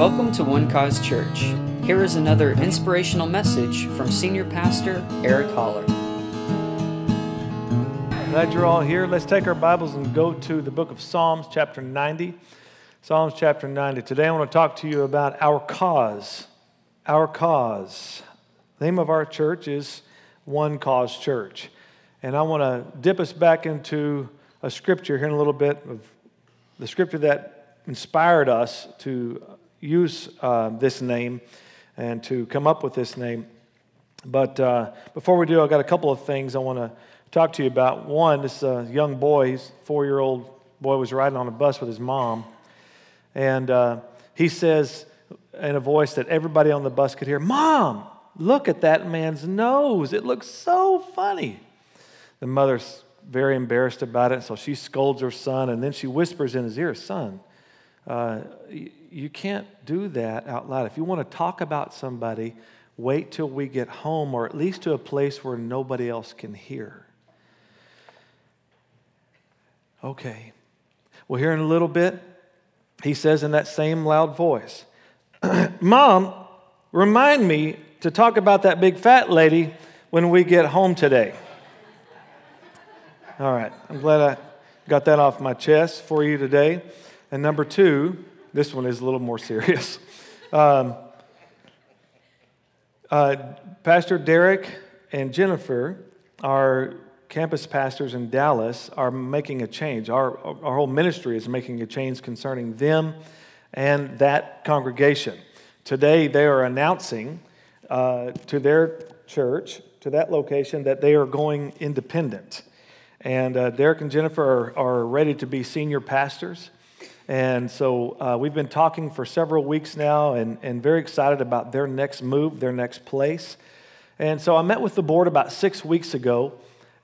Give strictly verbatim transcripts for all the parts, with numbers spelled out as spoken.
Welcome to One Cause Church. Here is another inspirational message from Senior Pastor Eric Holler. Glad you're all here. Let's take our Bibles and go to the book of Psalms, chapter ninety. Psalms, chapter ninety. Today I want to talk to you about our cause. Our cause. The name of our church is One Cause Church. And I want to dip us back into a scripture here in a little bit of the scripture that inspired us to use uh, this name and to come up with this name. But uh, before we do, I've got a couple of things I want to talk to you about. One, this uh, young boy, his four-year-old boy was riding on a bus with his mom, and uh, he says in a voice that everybody on the bus could hear, "Mom, look at that man's nose. It looks so funny." The mother's very embarrassed about it, so she scolds her son, and then she whispers in his ear, "Son, Uh, you can't do that out loud. If you want to talk about somebody, wait till we get home, or at least to a place where nobody else can hear." Okay. Well, here in a little bit, he says in that same loud voice, "Mom, remind me to talk about that big fat lady when we get home today." All right. I'm glad I got that off my chest for you today. And number two, this one is a little more serious. Um, uh, Pastor Derek and Jennifer, our campus pastors in Dallas, are making a change. Our, our whole ministry is making a change concerning them and that congregation. Today, they are announcing uh, to their church, to that location, that they are going independent. And uh, Derek and Jennifer are, are ready to be senior pastors. And so uh, we've been talking for several weeks now and, and very excited about their next move, their next place. And so I met with the board about six weeks ago,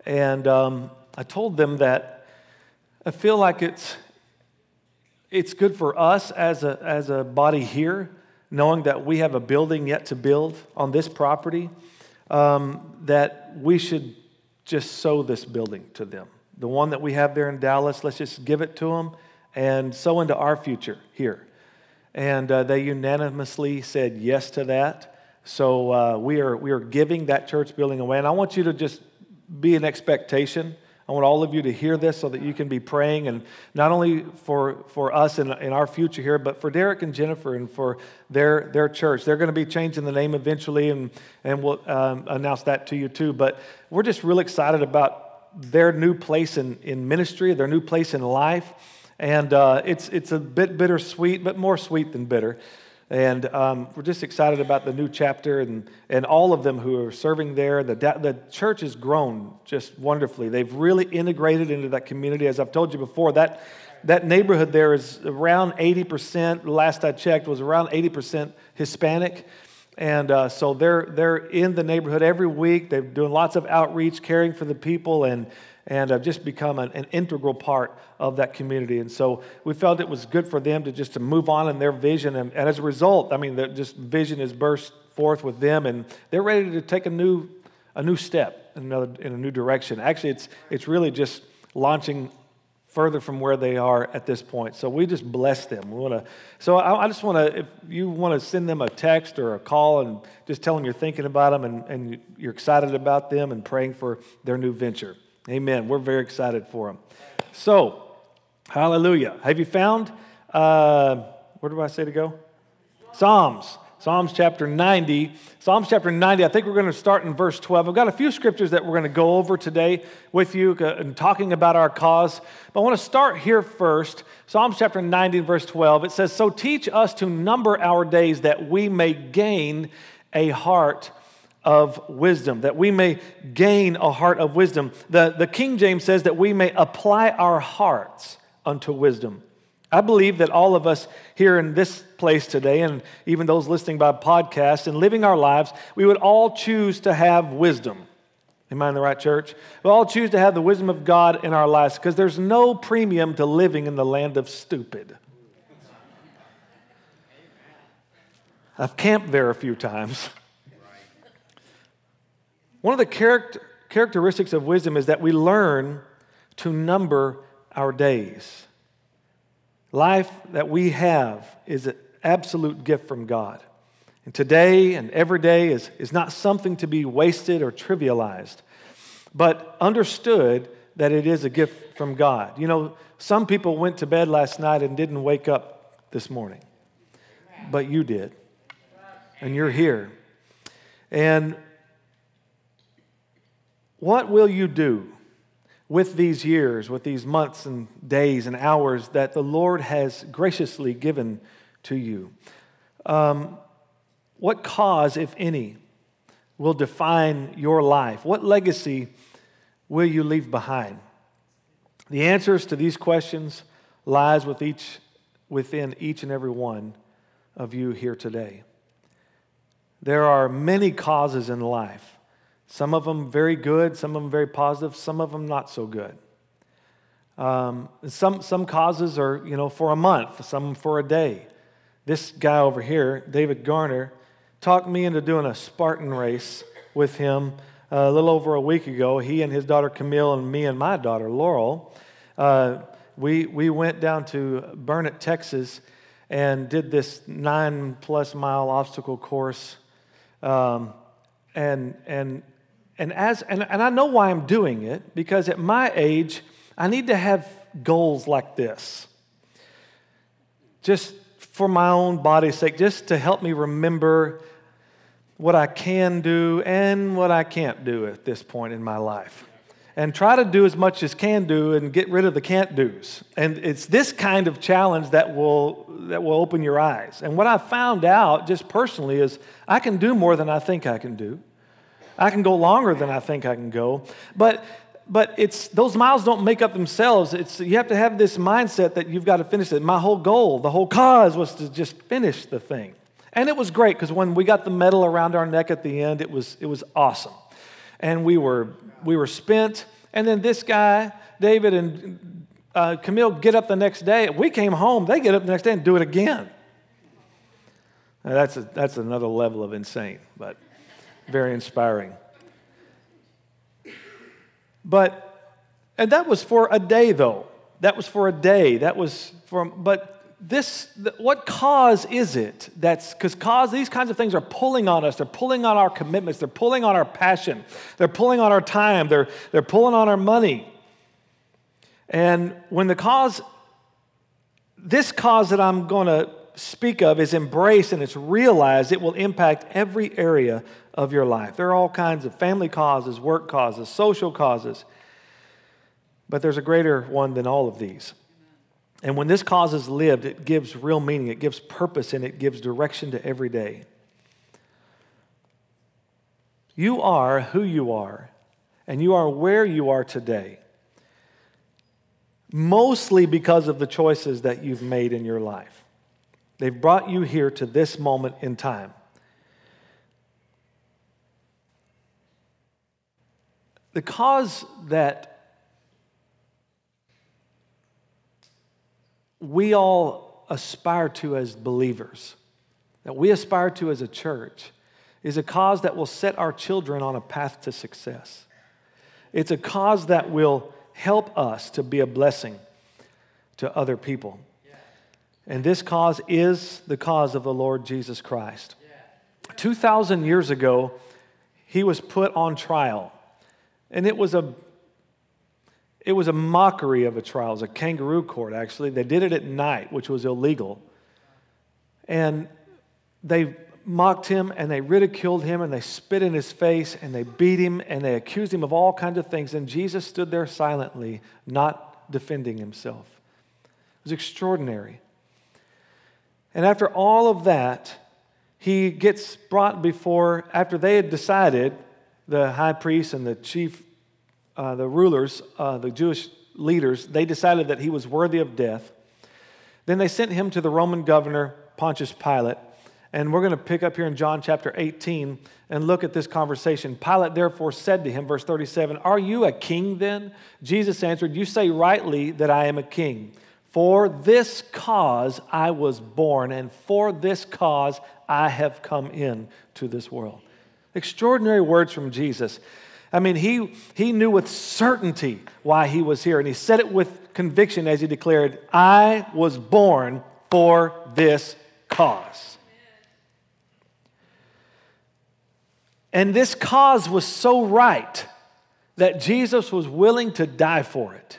and um, I told them that I feel like it's it's good for us as a, as a body here, knowing that we have a building yet to build on this property, um, that we should just sow this building to them. The one that we have there in Dallas, let's just give it to them and sow into our future here. And uh, they unanimously said yes to that. So uh, we are we are giving that church building away. And I want you to just be an expectation. I want all of you to hear this so that you can be praying, and not only for, for us and in our future here, but for Derek and Jennifer and for their their church. They're going to be changing the name eventually, and, and we'll um, announce that to you too. But we're just really excited about their new place in, in ministry, their new place in life. And uh, it's it's a bit bittersweet, but more sweet than bitter. And um, we're just excited about the new chapter and, and all of them who are serving there. The the church has grown just wonderfully. They've really integrated into that community. As I've told you before, that that neighborhood there is around eighty percent. Last I checked, was around eighty percent Hispanic. And uh, so they're they're in the neighborhood every week. They're doing lots of outreach, caring for the people, and. And I've just become an, an integral part of that community. And so we felt it was good for them to just to move on in their vision. And, and as a result, I mean, the just vision has burst forth with them, and they're ready to take a new a new step in, another, in a new direction. Actually, it's it's really just launching further from where they are at this point. So we just bless them. We want to. So I, I just want to, if you want to send them a text or a call and just tell them you're thinking about them and, and you're excited about them and praying for their new venture. Amen. We're very excited for them. So, hallelujah. Have you found, uh, where do I say to go? Psalms. Psalms chapter ninety. Psalms chapter ninety, I think we're going to start in verse twelve. I've got a few scriptures that we're going to go over today with you and talking about our cause. But I want to start here first. Psalms chapter ninety, verse twelve. It says, "So teach us to number our days that we may gain a heart of wisdom," that we may gain a heart of wisdom. The, the King James says that we may apply our hearts unto wisdom. I believe that all of us here in this place today, and even those listening by podcast and living our lives, we would all choose to have wisdom. Am I in the right church? We all choose to have the wisdom of God in our lives, because there's no premium to living in the land of stupid. I've camped there a few times. One of the character, characteristics of wisdom is that we learn to number our days. Life that we have is absolute gift from God. And today and every day is, is not something to be wasted or trivialized, but understood that it is a gift from God. You know, some people went to bed last night and didn't wake up this morning, but you did, and you're here. And what will you do with these years, with these months and days and hours that the Lord has graciously given to you? Um, what cause, if any, will define your life? What legacy will you leave behind? The answers to these questions lies with each, within each and every one of you here today. There are many causes in life. Some of them very good, some of them very positive, some of them not so good. Um, some some causes are, you know, for a month, some for a day. This guy over here, David Garner, talked me into doing a Spartan race with him uh, a little over a week ago. He and his daughter Camille and me and my daughter Laurel, uh, we we went down to Burnett, Texas, and did this nine-plus mile obstacle course, um, and and. And as and, and I know why I'm doing it, because at my age, I need to have goals like this. Just for my own body's sake, just to help me remember what I can do and what I can't do at this point in my life. And try to do as much as can do and get rid of the can't do's. And it's this kind of challenge that will that will open your eyes. And what I found out just personally is I can do more than I think I can do. I can go longer than I think I can go, but but it's those miles don't make up themselves. It's you have to have this mindset that you've got to finish it. My whole goal, the whole cause, was to just finish the thing, and it was great because when we got the medal around our neck at the end, it was it was awesome, and we were we were spent. And then this guy, David and uh, Camille, get up the next day. We came home. They get up the next day and do it again. Now that's a, that's another level of insane, but. Very inspiring. But, and that was for a day, though. That was for a day. That was for, but this, what cause is it? That's, because cause, these kinds of things are pulling on us. They're pulling on our commitments. They're pulling on our passion. They're pulling on our time. They're, they're pulling on our money. And when the cause, this cause that I'm going to speak of is embraced and it's realized, it will impact every area of your life. There are all kinds of family causes, work causes, social causes, but there's a greater one than all of these. And when this cause is lived, it gives real meaning, it gives purpose, and it gives direction to every day. You are who you are, and you are where you are today, mostly because of the choices that you've made in your life. They've brought you here to this moment in time. The cause that we all aspire to as believers, that we aspire to as a church, is a cause that will set our children on a path to success. It's a cause that will help us to be a blessing to other people. And this cause is the cause of the Lord Jesus Christ. two thousand years ago, he was put on trial. And it was a it was a mockery of a trial. It was a kangaroo court, actually. They did it at night, which was illegal. And they mocked him, and they ridiculed him, and they spit in his face, and they beat him, and they accused him of all kinds of things. And Jesus stood there silently, not defending himself. It was extraordinary. And after all of that, he gets brought before, after they had decided, the high priest and the chief, uh, the rulers, uh, the Jewish leaders, they decided that he was worthy of death. Then they sent him to the Roman governor, Pontius Pilate. And we're going to pick up here in John chapter eighteen and look at this conversation. Pilate therefore said to him, verse thirty-seven, "Are you a king then?" Jesus answered, "You say rightly that I am a king. For this cause I was born, and for this cause I have come into this world." Extraordinary words from Jesus. I mean, he, he knew with certainty why he was here, and he said it with conviction as he declared, "I was born for this cause. And this cause was so right that Jesus was willing to die for it.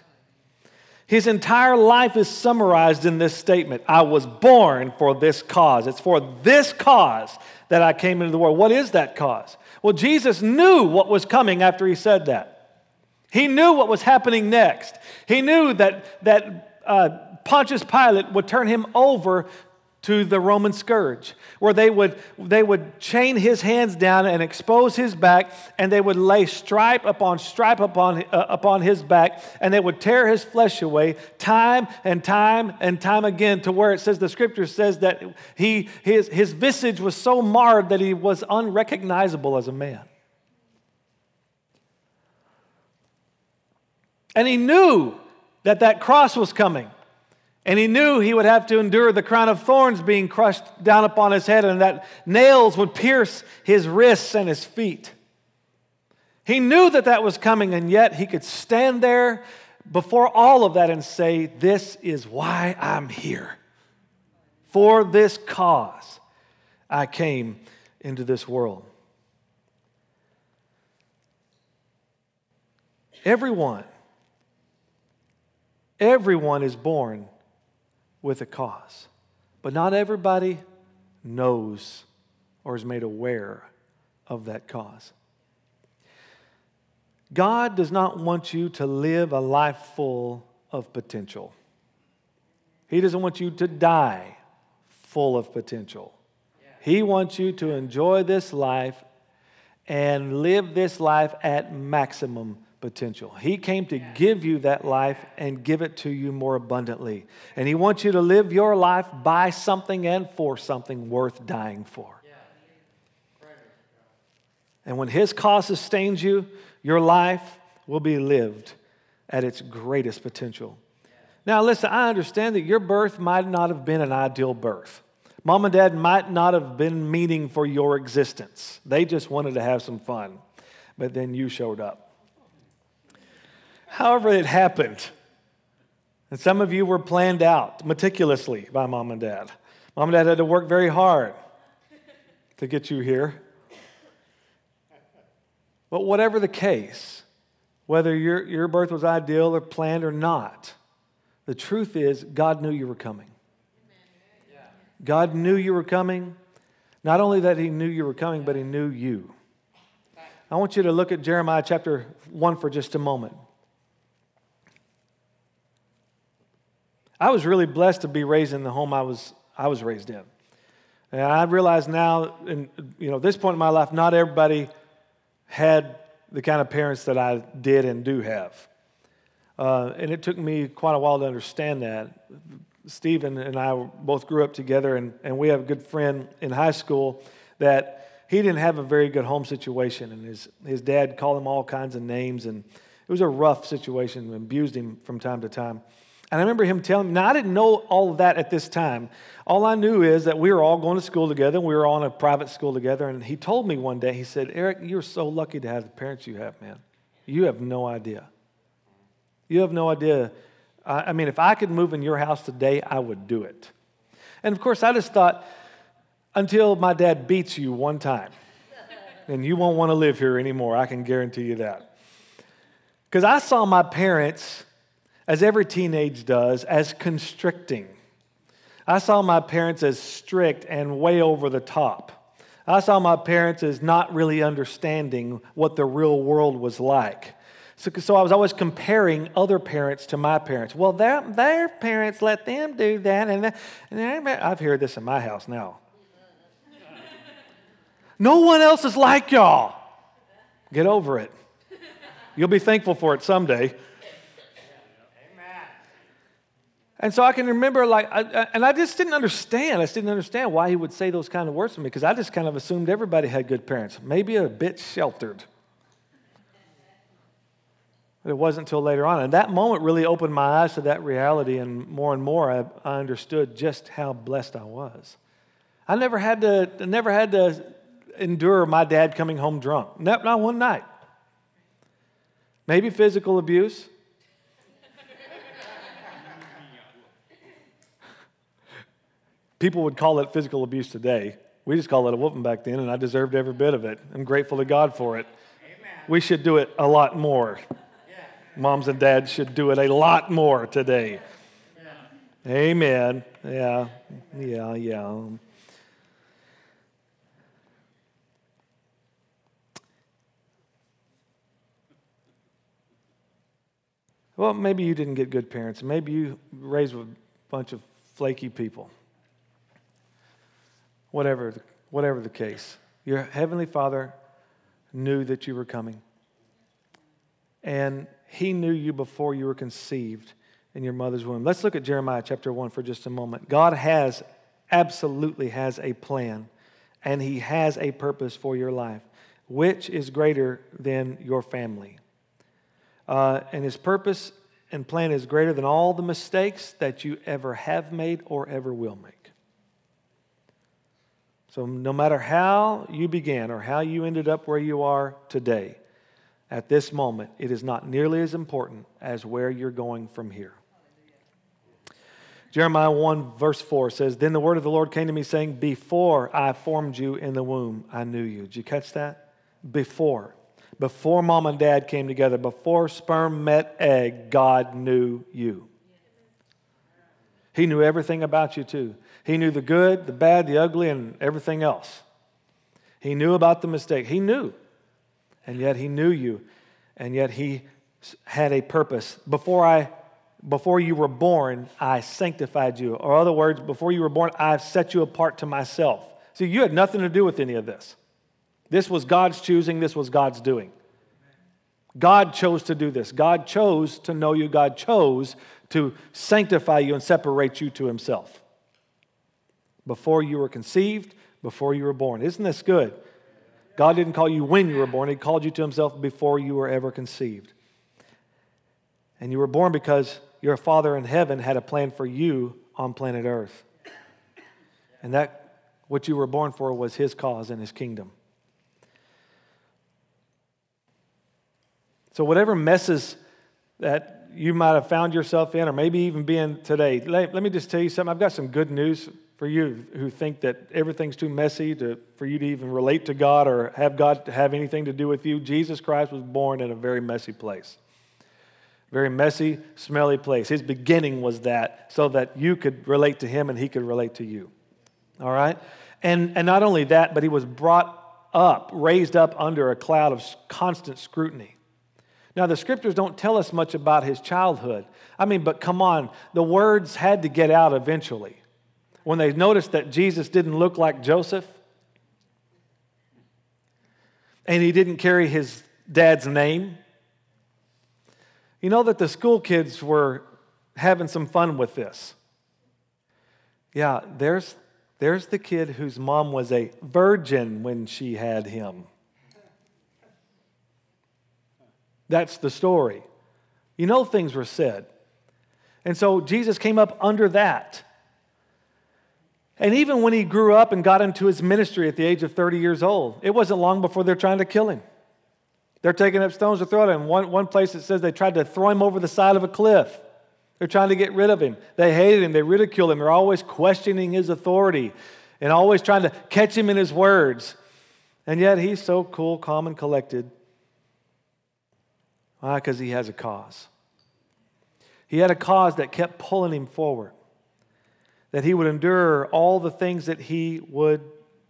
His entire life is summarized in this statement. I was born for this cause. It's for this cause that I came into the world. What is that cause? Well, Jesus knew what was coming after he said that. He knew what was happening next. He knew that, that uh, Pontius Pilate would turn him over to the Roman scourge, where they would, they would chain his hands down and expose his back, and they would lay stripe upon stripe upon, uh, upon his back, and they would tear his flesh away time and time and time again, to where it says, the scripture says that he his, his visage was so marred that he was unrecognizable as a man. And he knew that that cross was coming. And he knew he would have to endure the crown of thorns being crushed down upon his head, and that nails would pierce his wrists and his feet. He knew that that was coming, and yet he could stand there before all of that and say, this is why I'm here. For this cause I came into this world. Everyone, everyone is born with a cause, but not everybody knows or is made aware of that cause. God does not want you to live a life full of potential. He doesn't want you to die full of potential. He wants you to enjoy this life and live this life at maximum potential. He came to give you that life and give it to you more abundantly. And he wants you to live your life by something and for something worth dying for. And when his cause sustains you, your life will be lived at its greatest potential. Now listen, I understand that your birth might not have been an ideal birth. Mom and dad might not have been meaning for your existence. They just wanted to have some fun. But then you showed up. However it happened. And some of you were planned out meticulously by mom and dad. Mom and dad had to work very hard to get you here. But whatever the case, whether your, your birth was ideal or planned or not, the truth is God knew you were coming. God knew you were coming. Not only that he knew you were coming, but he knew you. I want you to look at Jeremiah chapter one for just a moment. I was really blessed to be raised in the home I was I was raised in. And I realize now, in you know, this point in my life, not everybody had the kind of parents that I did and do have. Uh, and it took me quite a while to understand that. Steve and I both grew up together, and, and we have a good friend in high school that he didn't have a very good home situation, and his, his dad called him all kinds of names, and it was a rough situation, and abused him from time to time. And I remember him telling me, now I didn't know all of that at this time. All I knew is that we were all going to school together, and we were all in a private school together, and he told me one day, he said, Eric, you're so lucky to have the parents you have, man. You have no idea. You have no idea. I mean, if I could move in your house today, I would do it. And of course, I just thought, until my dad beats you one time, and you won't want to live here anymore, I can guarantee you that. Because I saw my parents, as every teenage does, as constricting. I saw my parents as strict and way over the top. I saw my parents as not really understanding what the real world was like. So, so I was always comparing other parents to my parents. Well, their, their parents let them do that. And, that, and I've heard this in my house now. No one else is like y'all. Get over it. You'll be thankful for it someday. And so I can remember, like, I, I, and I just didn't understand. I just didn't understand why he would say those kind of words to me, because I just kind of assumed everybody had good parents, maybe a bit sheltered. But it wasn't until later on. And that moment really opened my eyes to that reality, and more and more I, I understood just how blessed I was. I never had to, I never had to endure my dad coming home drunk, not, not one night. Maybe physical abuse. People would call it physical abuse today. We just call it a whooping back then, and I deserved every bit of it. I'm grateful to God for it. Amen. We should do it a lot more. Yeah. Moms and dads should do it a lot more today. Yeah. Amen. Yeah, yeah, yeah. Well, maybe you didn't get good parents. Maybe you raised with a bunch of flaky people. Whatever, whatever the case, your Heavenly Father knew that you were coming. And He knew you before you were conceived in your mother's womb. Let's look at Jeremiah chapter one for just a moment. God has, absolutely has a plan, and He has a purpose for your life, which is greater than your family. Uh, and His purpose and plan is greater than all the mistakes that you ever have made or ever will make. So no matter how you began or how you ended up where you are today, at this moment, it is not nearly as important as where you're going from here. Jeremiah one verse four says, "Then the word of the Lord came to me saying, before I formed you in the womb, I knew you." Did you catch that? Before. Before mom and dad came together, before sperm met egg, God knew you. He knew everything about you too. He knew the good, the bad, the ugly, and everything else. He knew about the mistake. He knew. And yet He knew you. And yet He had a purpose. Before I, before you were born, I sanctified you. Or other words, before you were born, I set you apart to myself. See, you had nothing to do with any of this. This was God's choosing. This was God's doing. God chose to do this. God chose to know you. God chose to sanctify you and separate you to Himself. Before you were conceived, before you were born. Isn't this good? God didn't call you when you were born. He called you to Himself before you were ever conceived. And you were born because your Father in heaven had a plan for you on planet Earth. And that what you were born for was His cause and His kingdom. So whatever messes that you might have found yourself in, or maybe even being today. Let, let me just tell you something. I've got some good news for you who think that everything's too messy to, for you to even relate to God or have God have anything to do with you. Jesus Christ was born in a very messy place. Very messy, smelly place. His beginning was that, so that you could relate to Him and He could relate to you. All right? And, and not only that, but He was brought up, raised up under a cloud of constant scrutiny. Now, the Scriptures don't tell us much about His childhood. I mean, but come on, the words had to get out eventually. When they noticed that Jesus didn't look like Joseph, and He didn't carry His dad's name, you know that the school kids were having some fun with this. Yeah, there's, there's the kid whose mom was a virgin when she had him. That's the story. You know things were said. And so Jesus came up under that. And even when He grew up and got into His ministry at the age of thirty years old, it wasn't long before they're trying to kill Him. They're taking up stones to throw at Him. One, one place it says they tried to throw Him over the side of a cliff. They're trying to get rid of Him. They hated Him. They ridiculed Him. They're always questioning His authority and always trying to catch Him in His words. And yet He's so cool, calm, and collected. Why? Because He has a cause. He had a cause that kept pulling Him forward, that He would endure all the things that He would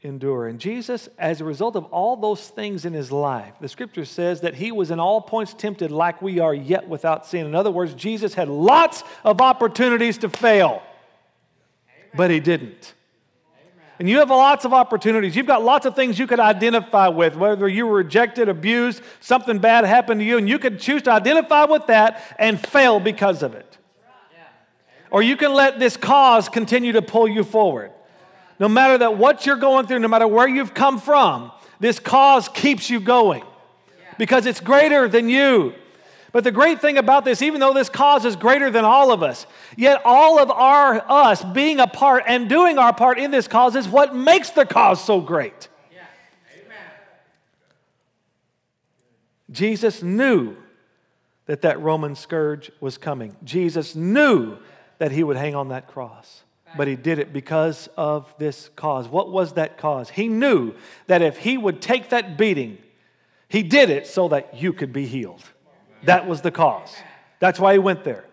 endure. And Jesus, as a result of all those things in His life, the Scripture says that He was in all points tempted like we are, yet without sin. In other words, Jesus had lots of opportunities to fail, Amen. But He didn't. And you have lots of opportunities. You've got lots of things you could identify with, whether you were rejected, abused, something bad happened to you, and you could choose to identify with that and fail because of it. Or you can let this cause continue to pull you forward. No matter that what you're going through, no matter where you've come from, this cause keeps you going because it's greater than you. But the great thing about this, even though this cause is greater than all of us, yet all of our us being a part and doing our part in this cause is what makes the cause so great. Yeah. Amen. Jesus knew that that Roman scourge was coming. Jesus knew that He would hang on that cross. But he did it because of this cause. What was that cause? He knew that if he would take that beating, he did it so that you could be healed. That was the cause. That's why he went there.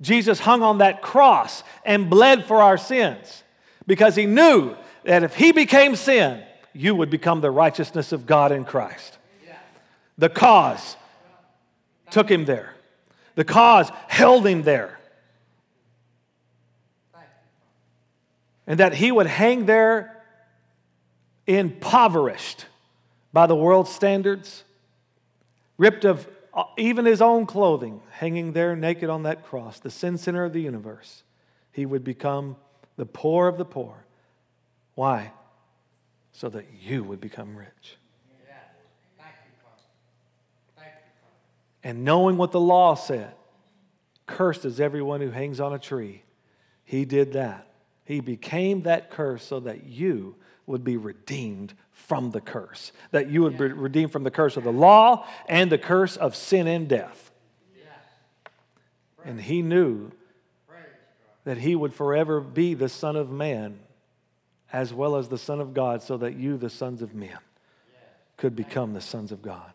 Jesus hung on that cross and bled for our sins because he knew that if he became sin, you would become the righteousness of God in Christ. The cause took him there. The cause held him there. And that he would hang there impoverished by the world's standards, ripped of even his own clothing, hanging there naked on that cross, the sin center of the universe. He would become the poor of the poor. Why? So that you would become rich. And knowing what the law said, cursed is everyone who hangs on a tree. He did that. He became that curse so that you would be redeemed from the curse. That you would be redeemed from the curse of the law and the curse of sin and death. And he knew that he would forever be the Son of Man as well as the Son of God so that you, the sons of men, could become the sons of God.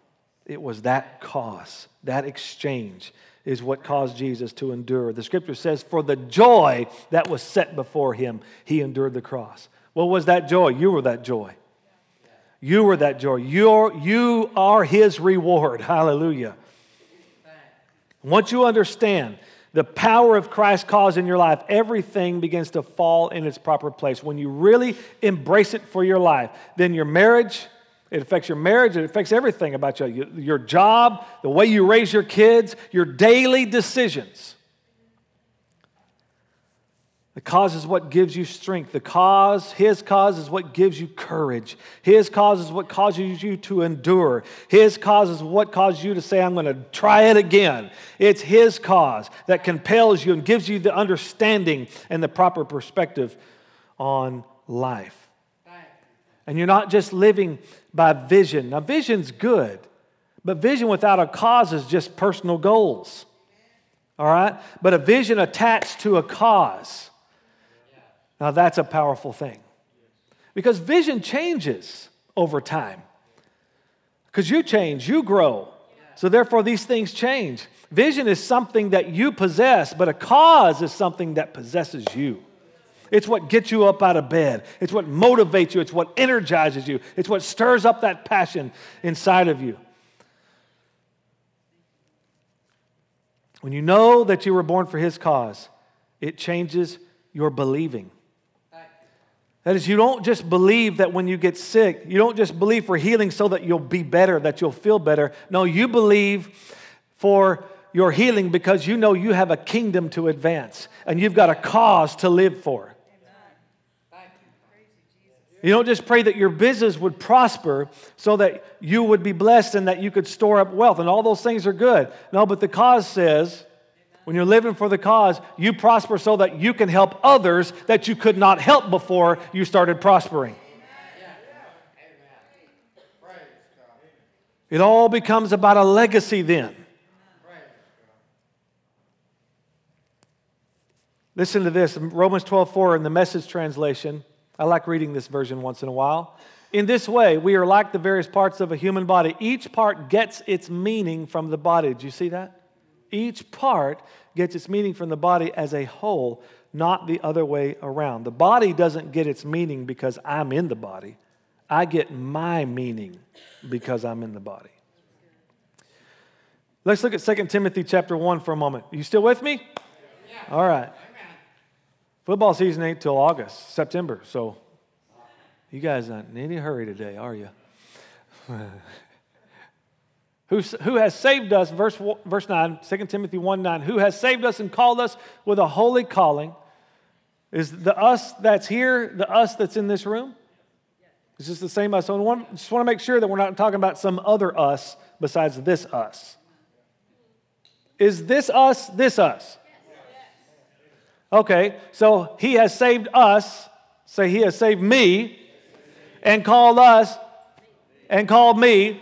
It was that cause, that exchange, is what caused Jesus to endure. The scripture says, for the joy that was set before him, he endured the cross. What was that joy? You were that joy. You were that joy. You're, you are his reward. Hallelujah. Once you understand the power of Christ's cause in your life, everything begins to fall in its proper place. When you really embrace it for your life, then your marriage, it affects your marriage. It affects everything about you. Your job, the way you raise your kids, your daily decisions. The cause is what gives you strength. The cause, his cause, is what gives you courage. His cause is what causes you to endure. His cause is what causes you to say, I'm going to try it again. It's his cause that compels you and gives you the understanding and the proper perspective on life. And you're not just living by vision. Now, vision's good, but vision without a cause is just personal goals, all right? But a vision attached to a cause, now that's a powerful thing because vision changes over time because you change, you grow, so therefore these things change. Vision is something that you possess, but a cause is something that possesses you. It's what gets you up out of bed. It's what motivates you. It's what energizes you. It's what stirs up that passion inside of you. When you know that you were born for his cause, it changes your believing. That is, you don't just believe that when you get sick, you don't just believe for healing so that you'll be better, that you'll feel better. No, you believe for your healing because you know you have a kingdom to advance and you've got a cause to live for. You don't just pray that your business would prosper so that you would be blessed and that you could store up wealth, and all those things are good. No, but the cause says, when you're living for the cause, you prosper so that you can help others that you could not help before you started prospering. It all becomes about a legacy then. Listen to this, Romans twelve four in the Message translation. I like reading this version once in a while. In this way, we are like the various parts of a human body. Each part gets its meaning from the body. Did you see that? Each part gets its meaning from the body as a whole, not the other way around. The body doesn't get its meaning because I'm in the body. I get my meaning because I'm in the body. Let's look at Second Timothy chapter one for a moment. Are you still with me? All right. Football season ain't till August, September, so you guys aren't in any hurry today, are you? who, who has saved us, verse, verse nine, Second Timothy one nine, who has saved us and called us with a holy calling, is the us that's here, the us that's in this room? It's just the same us. So I want, just want to make sure that we're not talking about some other us besides this us. Is this us, this us? Okay, so he has saved us, say he has saved me, and called us, and called me,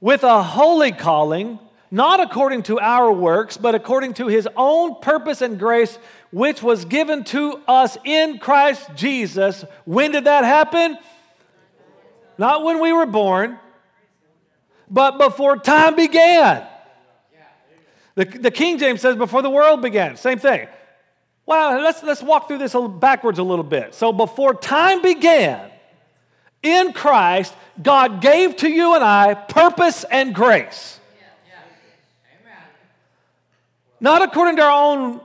with a holy calling, not according to our works, but according to his own purpose and grace, which was given to us in Christ Jesus. When did that happen? Not when we were born, but before time began. The, the King James says before the world began. Same thing. Wow, let's, let's walk through this backwards a little bit. So before time began, in Christ, God gave to you and I purpose and grace. Not according to our own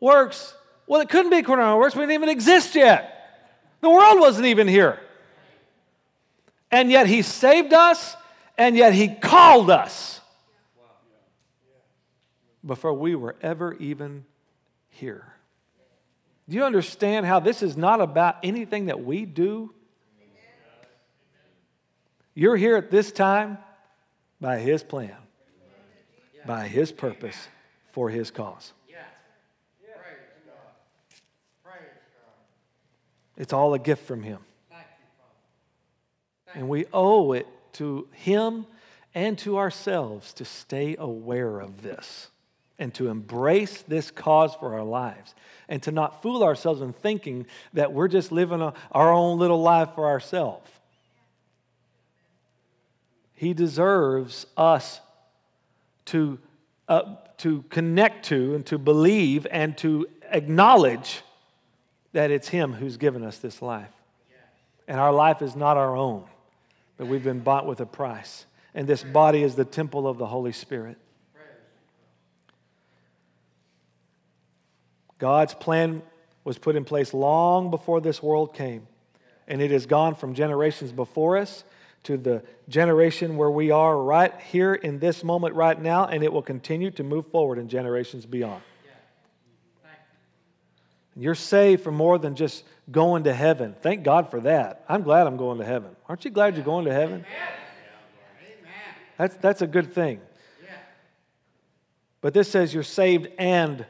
works. Well, it couldn't be according to our own works. We didn't even exist yet. The world wasn't even here. And yet he saved us, and yet he called us before we were ever even here. Do you understand how this is not about anything that we do? You're here at this time by his plan, by his purpose, for his cause. It's all a gift from him. And we owe it to him and to ourselves to stay aware of this and to embrace this cause for our lives and to not fool ourselves in thinking that we're just living a, our own little life for ourselves. He deserves us to, uh, to connect to and to believe and to acknowledge that it's him who's given us this life. And our life is not our own, but we've been bought with a price. And this body is the temple of the Holy Spirit. God's plan was put in place long before this world came. And it has gone from generations before us to the generation where we are right here in this moment right now, and it will continue to move forward in generations beyond. You're saved for more than just going to heaven. Thank God for that. I'm glad I'm going to heaven. Aren't you glad you're going to heaven? That's, that's a good thing. But this says you're saved and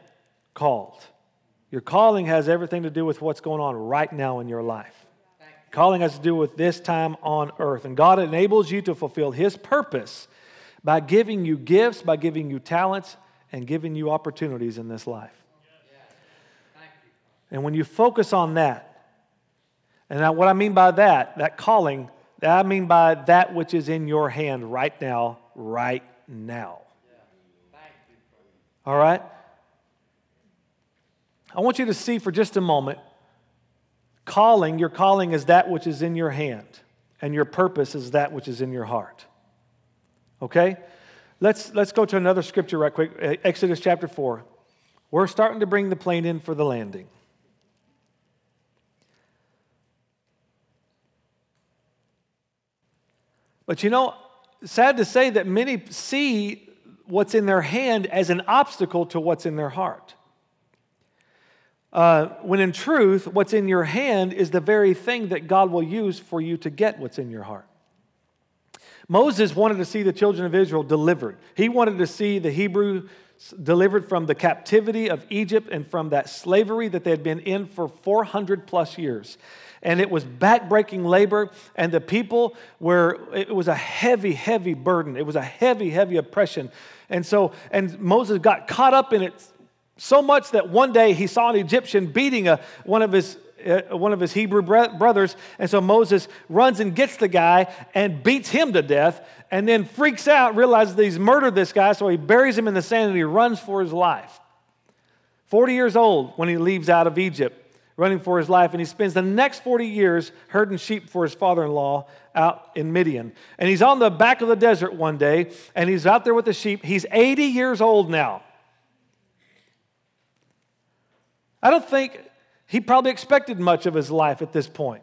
called. Your calling has everything to do with what's going on right now in your life. Calling has to do with this time on earth. And God enables you to fulfill his purpose by giving you gifts, by giving you talents, and giving you opportunities in this life. And when you focus on that, and now what I mean by that, that calling, that I mean by that which is in your hand right now, right now. All right? I want you to see for just a moment, calling, your calling is that which is in your hand, and your purpose is that which is in your heart. Okay? Let's, let's go to another scripture right quick, Exodus chapter four. We're starting to bring the plane in for the landing. But you know, sad to say that many see what's in their hand as an obstacle to what's in their heart. Uh, when in truth, what's in your hand is the very thing that God will use for you to get what's in your heart. Moses wanted to see the children of Israel delivered. He wanted to see the Hebrews delivered from the captivity of Egypt and from that slavery that they had been in for four hundred plus years. And it was back-breaking labor, and the people were, it was a heavy, heavy burden. It was a heavy, heavy oppression. And so, and Moses got caught up in it so much that one day he saw an Egyptian beating a, one of his uh, one of his Hebrew brothers. And so Moses runs and gets the guy and beats him to death and then freaks out, realizes that he's murdered this guy, so he buries him in the sand and he runs for his life. forty years old when he leaves out of Egypt, running for his life, and he spends the next forty years herding sheep for his father-in-law out in Midian. And he's on the back of the desert one day, and he's out there with the sheep. He's eighty years old now. I don't think he probably expected much of his life at this point.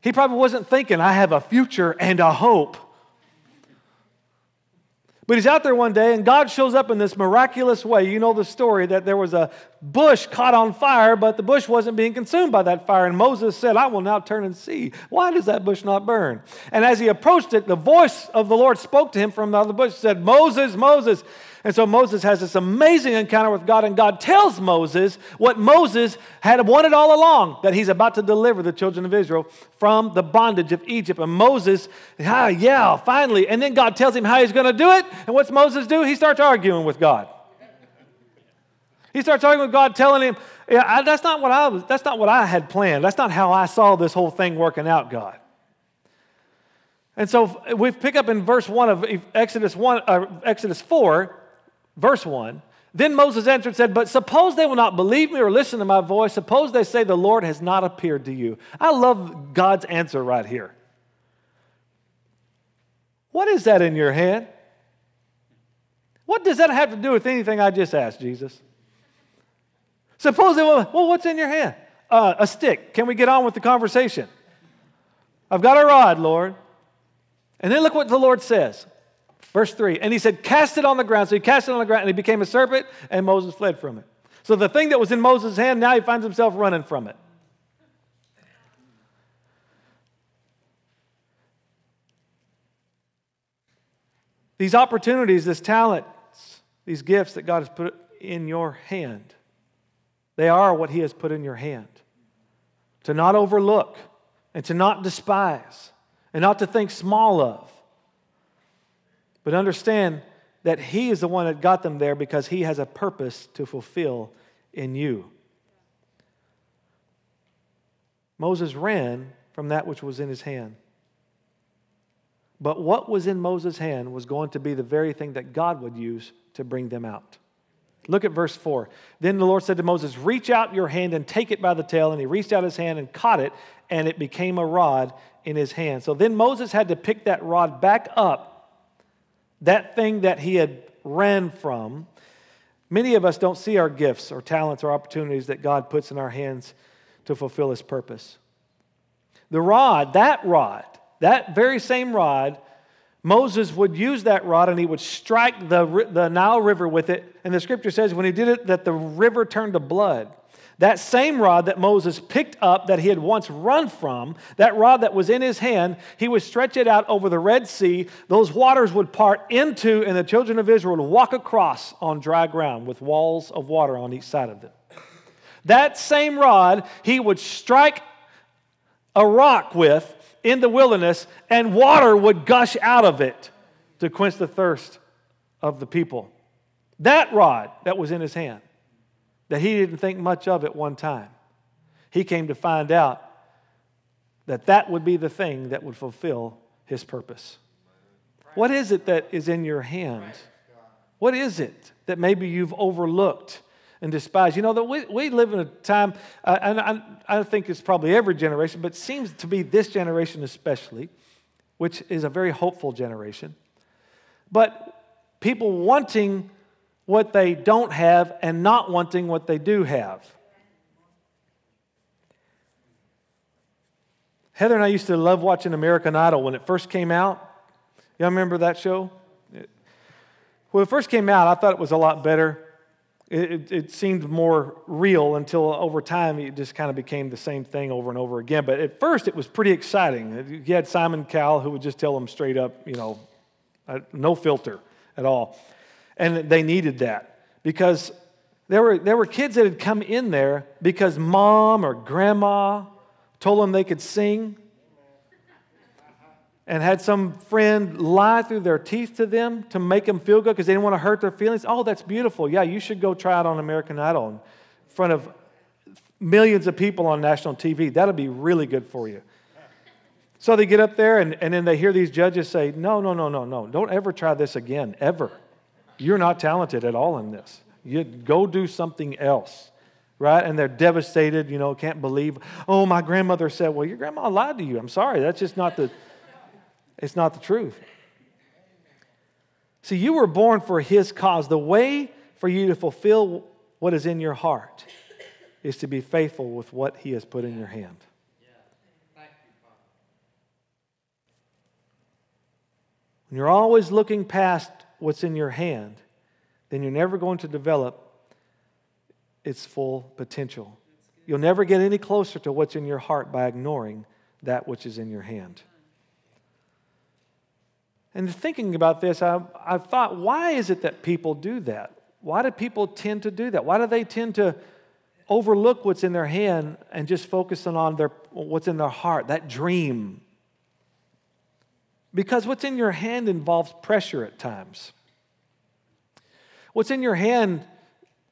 He probably wasn't thinking, I have a future and a hope. But he's out there one day, and God shows up in this miraculous way. You know the story that there was a bush caught on fire, but the bush wasn't being consumed by that fire. And Moses said, I will now turn and see. Why does that bush not burn? And as he approached it, the voice of the Lord spoke to him from out of the bush, said, Moses, Moses. And so Moses has this amazing encounter with God, and God tells Moses what Moses had wanted all along, that he's about to deliver the children of Israel from the bondage of Egypt. And Moses, ah, yeah, finally. And then God tells him how he's going to do it, and what's Moses do? He starts arguing with God. He started talking with God, telling him, yeah, I, that's not what I was, that's not what I had planned. That's not how I saw this whole thing working out, God. And so we pick up in verse one of Exodus one, uh, Exodus four, verse one. Then Moses answered and said, but suppose they will not believe me or listen to my voice. Suppose they say the Lord has not appeared to you. I love God's answer right here. What is that in your hand? What does that have to do with anything I just asked, Jesus? Suppose they will, well, what's in your hand? Uh, a stick. Can we get on with the conversation? I've got a rod, Lord. And then look what the Lord says. Verse three, and he said, cast it on the ground. So he cast it on the ground, and it became a serpent, and Moses fled from it. So the thing that was in Moses' hand, now he finds himself running from it. These opportunities, these talents, these gifts that God has put in your hand, they are what he has put in your hand. To not overlook, and to not despise, and not to think small of. But understand that he is the one that got them there because he has a purpose to fulfill in you. Moses ran from that which was in his hand. But what was in Moses' hand was going to be the very thing that God would use to bring them out. Look at verse four. Then the Lord said to Moses, reach out your hand and take it by the tail. And he reached out his hand and caught it, and it became a rod in his hand. So then Moses had to pick that rod back up, that thing that he had ran from. Many of us don't see our gifts or talents or opportunities that God puts in our hands to fulfill his purpose. The rod, that rod, that very same rod, Moses would use that rod and he would strike the, the Nile River with it. And the scripture says when he did it that the river turned to blood. That same rod that Moses picked up that he had once run from, that rod that was in his hand, he would stretch it out over the Red Sea. Those waters would part into, and the children of Israel would walk across on dry ground with walls of water on each side of them. That same rod he would strike a rock with in the wilderness, and water would gush out of it to quench the thirst of the people. That rod that was in his hand, that he didn't think much of at one time. He came to find out that that would be the thing that would fulfill his purpose. What is it that is in your hand? What is it that maybe you've overlooked and despised? You know, that we, we live in a time, uh, and I, I think it's probably every generation, but it seems to be this generation especially, which is a very hopeful generation. But people wanting what they don't have and not wanting what they do have. Heather and I used to love watching American Idol when it first came out. Y'all remember that show? When it first came out, I thought it was a lot better. It, it, it seemed more real until over time it just kind of became the same thing over and over again. But at first it was pretty exciting. You had Simon Cowell who would just tell them straight up, you know, no filter at all. And they needed that because there were there were kids that had come in there because mom or grandma told them they could sing and had some friend lie through their teeth to them to make them feel good because they didn't want to hurt their feelings. Oh, that's beautiful. Yeah, you should go try it on American Idol in front of millions of people on national T V. That'll be really good for you. So they get up there and, and then they hear these judges say, no, no, no, no, no, don't ever try this again, ever. You're not talented at all in this. You go do something else, right? And they're devastated, you know, can't believe, oh, my grandmother said, well, your grandma lied to you. I'm sorry. That's just not the, it's not the truth. See, you were born for his cause. The way for you to fulfill what is in your heart is to be faithful with what he has put in your hand. And you're always looking past what's in your hand, then you're never going to develop its full potential. You'll never get any closer to what's in your heart by ignoring that which is in your hand. And thinking about this, I, I thought, why is it that people do that? Why do people tend to do that? Why do they tend to overlook what's in their hand and just focus on their what's in their heart, that dream? Because what's in your hand involves pressure at times. What's in your hand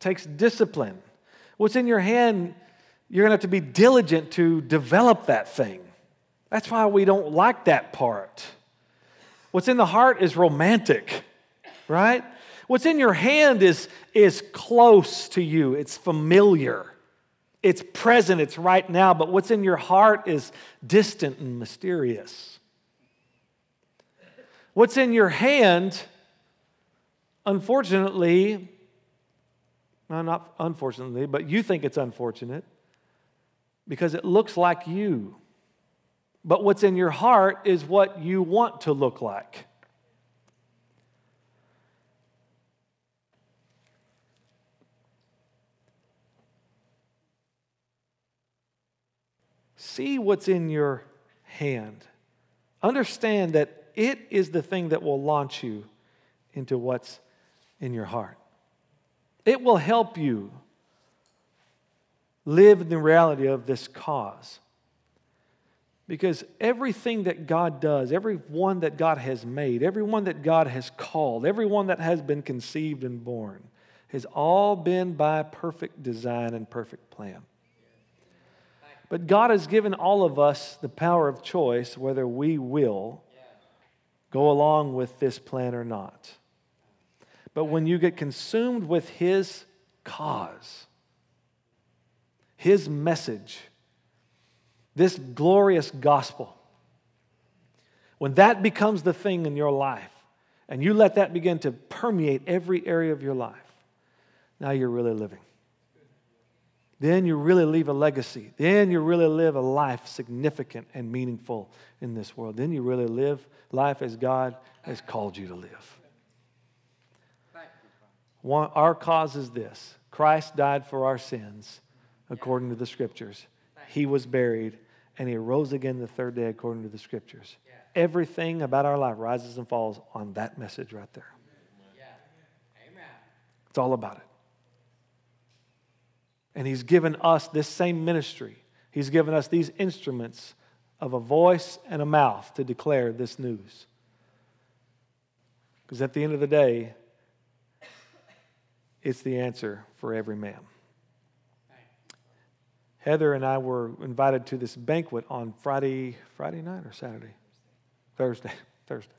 takes discipline. What's in your hand, you're going to have to be diligent to develop that thing. That's why we don't like that part. What's in the heart is romantic, right? What's in your hand is, is close to you. It's familiar. It's present. It's right now. But what's in your heart is distant and mysterious. What's in your hand, unfortunately, well, not unfortunately, but you think it's unfortunate because it looks like you. But what's in your heart is what you want to look like. See what's in your hand. Understand that it is the thing that will launch you into what's in your heart. It will help you live in the reality of this cause. Because everything that God does, every one that God has made, every one that God has called, every one that has been conceived and born, has all been by perfect design and perfect plan. But God has given all of us the power of choice whether we will go along with this plan or not. But when you get consumed with His cause, His message, this glorious gospel, when that becomes the thing in your life, and you let that begin to permeate every area of your life, now you're really living. Then you really leave a legacy. Then you really live a life significant and meaningful in this world. Then you really live life as God has called you to live. One, our cause is this. Christ died for our sins according to the Scriptures. He was buried, and He rose again the third day according to the Scriptures. Everything about our life rises and falls on that message right there. It's all about it. And He's given us this same ministry. He's given us these instruments of a voice and a mouth to declare this news. Because at the end of the day, it's the answer for every man. Heather and I were invited to this banquet on Friday, Friday night or Saturday? Thursday. Thursday.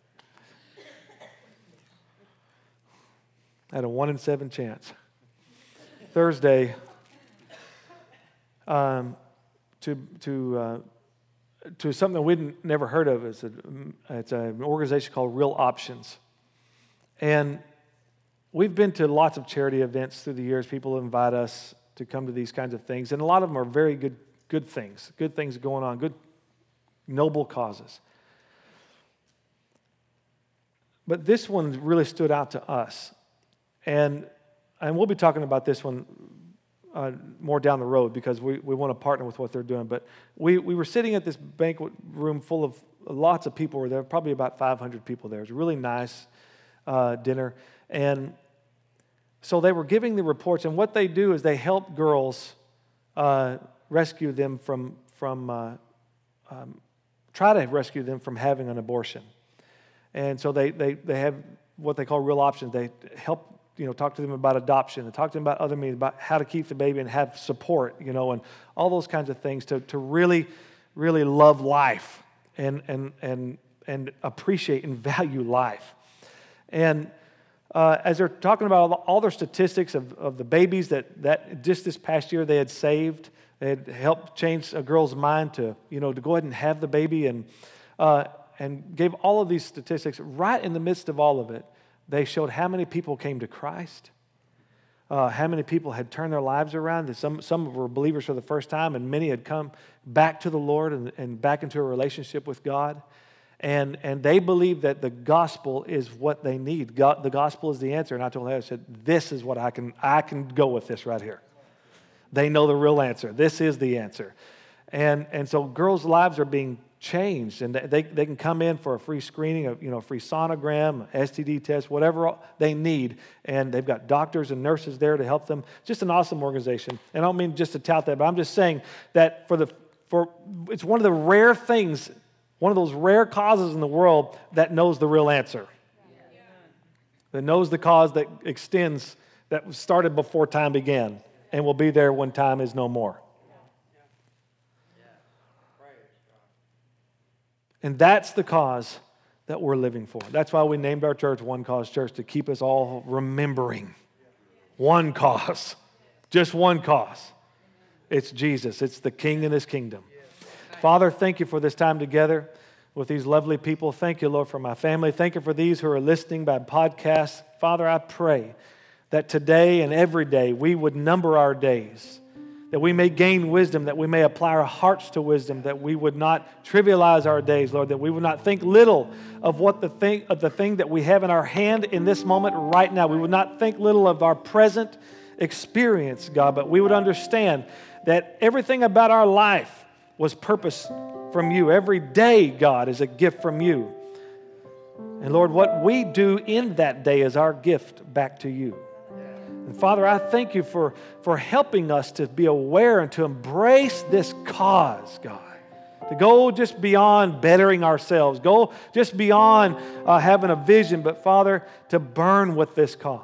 I had a one in seven chance. Thursday. Um, to to uh, to something we'd never heard of. It's a, it's an organization called Real Options, and we've been to lots of charity events through the years. People invite us to come to these kinds of things, and a lot of them are very good good things, good things going on, good noble causes. But this one really stood out to us, and and we'll be talking about this one Uh, more down the road because we, we want to partner with what they're doing. But we, we were sitting at this banquet room full of lots of people. There were probably about five hundred people there. It was a really nice uh, dinner. And so they were giving the reports. And what they do is they help girls uh, rescue them from, from uh, um, try to rescue them from having an abortion. And so they, they, they have what they call Real Options. They help You know, talk to them about adoption and talk to them about other means, about how to keep the baby and have support, you know, and all those kinds of things to, to really, really love life and and and and appreciate and value life. And uh, as they're talking about all their statistics of, of the babies that, that just this past year they had saved, they had helped change a girl's mind to, you know, to go ahead and have the baby and uh, and gave all of these statistics right in the midst of all of it. They showed how many people came to Christ, uh, how many people had turned their lives around. That some some were believers for the first time, and many had come back to the Lord and, and back into a relationship with God. And and they believe that the gospel is what they need. God, the gospel is the answer. And I told them, I said, this is what I can I can go with this right here. They know the real answer. This is the answer. And and so girls' lives are being changed, and they they can come in for a free screening, a, you know, a free sonogram, S T D test, whatever they need, and they've got doctors and nurses there to help them. Just an awesome organization, and I don't mean just to tout that, but I'm just saying that for the for it's one of the rare things, one of those rare causes in the world that knows the real answer, yeah. that knows the cause that extends that was started before time began and will be there when time is no more. And that's the cause that we're living for. That's why we named our church One Cause Church, to keep us all remembering one cause, just one cause. It's Jesus. It's the King and His kingdom. Father, thank you for this time together with these lovely people. Thank you, Lord, for my family. Thank you for these who are listening by podcast. Father, I pray that today and every day we would number our days, that we may gain wisdom, that we may apply our hearts to wisdom, that we would not trivialize our days, Lord, that we would not think little of what the thing of the thing that we have in our hand in this moment right now. We would not think little of our present experience, God, but we would understand that everything about our life was purpose from you. Every day, God, is a gift from you. And Lord, what we do in that day is our gift back to you. And Father, I thank you for, for helping us to be aware and to embrace this cause, God. To go just beyond bettering ourselves. Go just beyond uh, having a vision. But Father, to burn with this cause.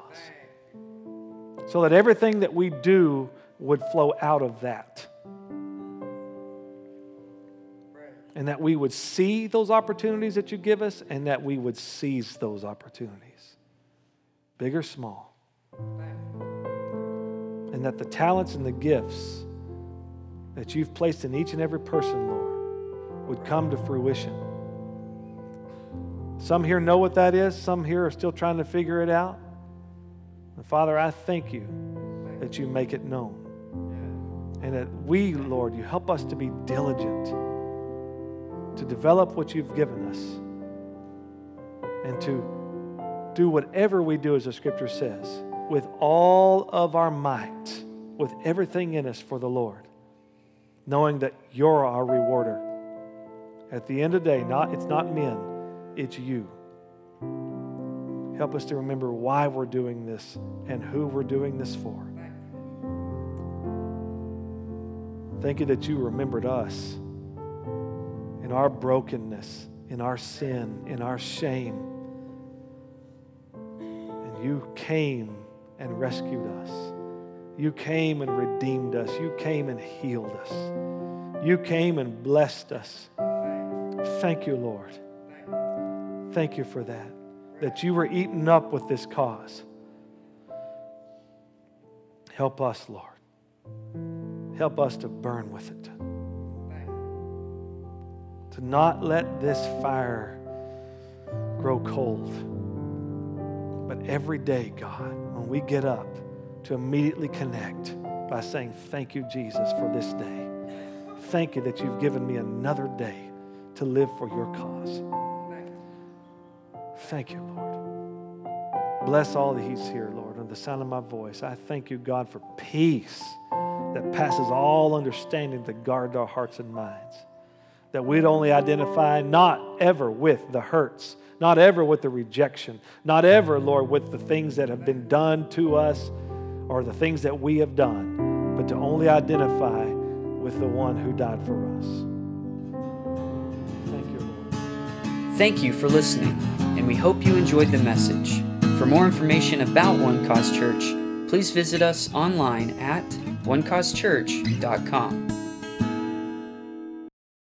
So that everything that we do would flow out of that. And that we would see those opportunities that you give us. And that we would seize those opportunities. Big or small. And that the talents and the gifts that you've placed in each and every person, Lord, would come to fruition. Some here know what that is. Some here are still trying to figure it out. And Father, I thank you that you make it known. And that we, Lord, you help us to be diligent, to develop what you've given us, and to do whatever we do, as the Scripture says, with all of our might, with everything in us for the Lord, knowing that you're our rewarder. At the end of the day, not, it's not men, it's you. Help us to remember why we're doing this and who we're doing this for. Thank you that you remembered us in our brokenness, in our sin, in our shame. And you came and rescued us. You came and redeemed us. You came and healed us. You came and blessed us. Thank you, Lord. Thank you for that, that you were eaten up with this cause. Help us, Lord. Help us to burn with it. To not let this fire grow cold. But every day, God, when we get up, to immediately connect by saying, thank you, Jesus, for this day. Thank you that you've given me another day to live for your cause. Thank you, Lord. Bless all that he's here, Lord, under the sound of my voice. I thank you, God, for peace that passes all understanding to guard our hearts and minds. That we'd only identify not ever with the hurts, not ever with the rejection, not ever, Lord, with the things that have been done to us or the things that we have done, but to only identify with the one who died for us. Thank you, Lord. Thank you for listening, and we hope you enjoyed the message. For more information about One Cause Church, please visit us online at one cause church dot com.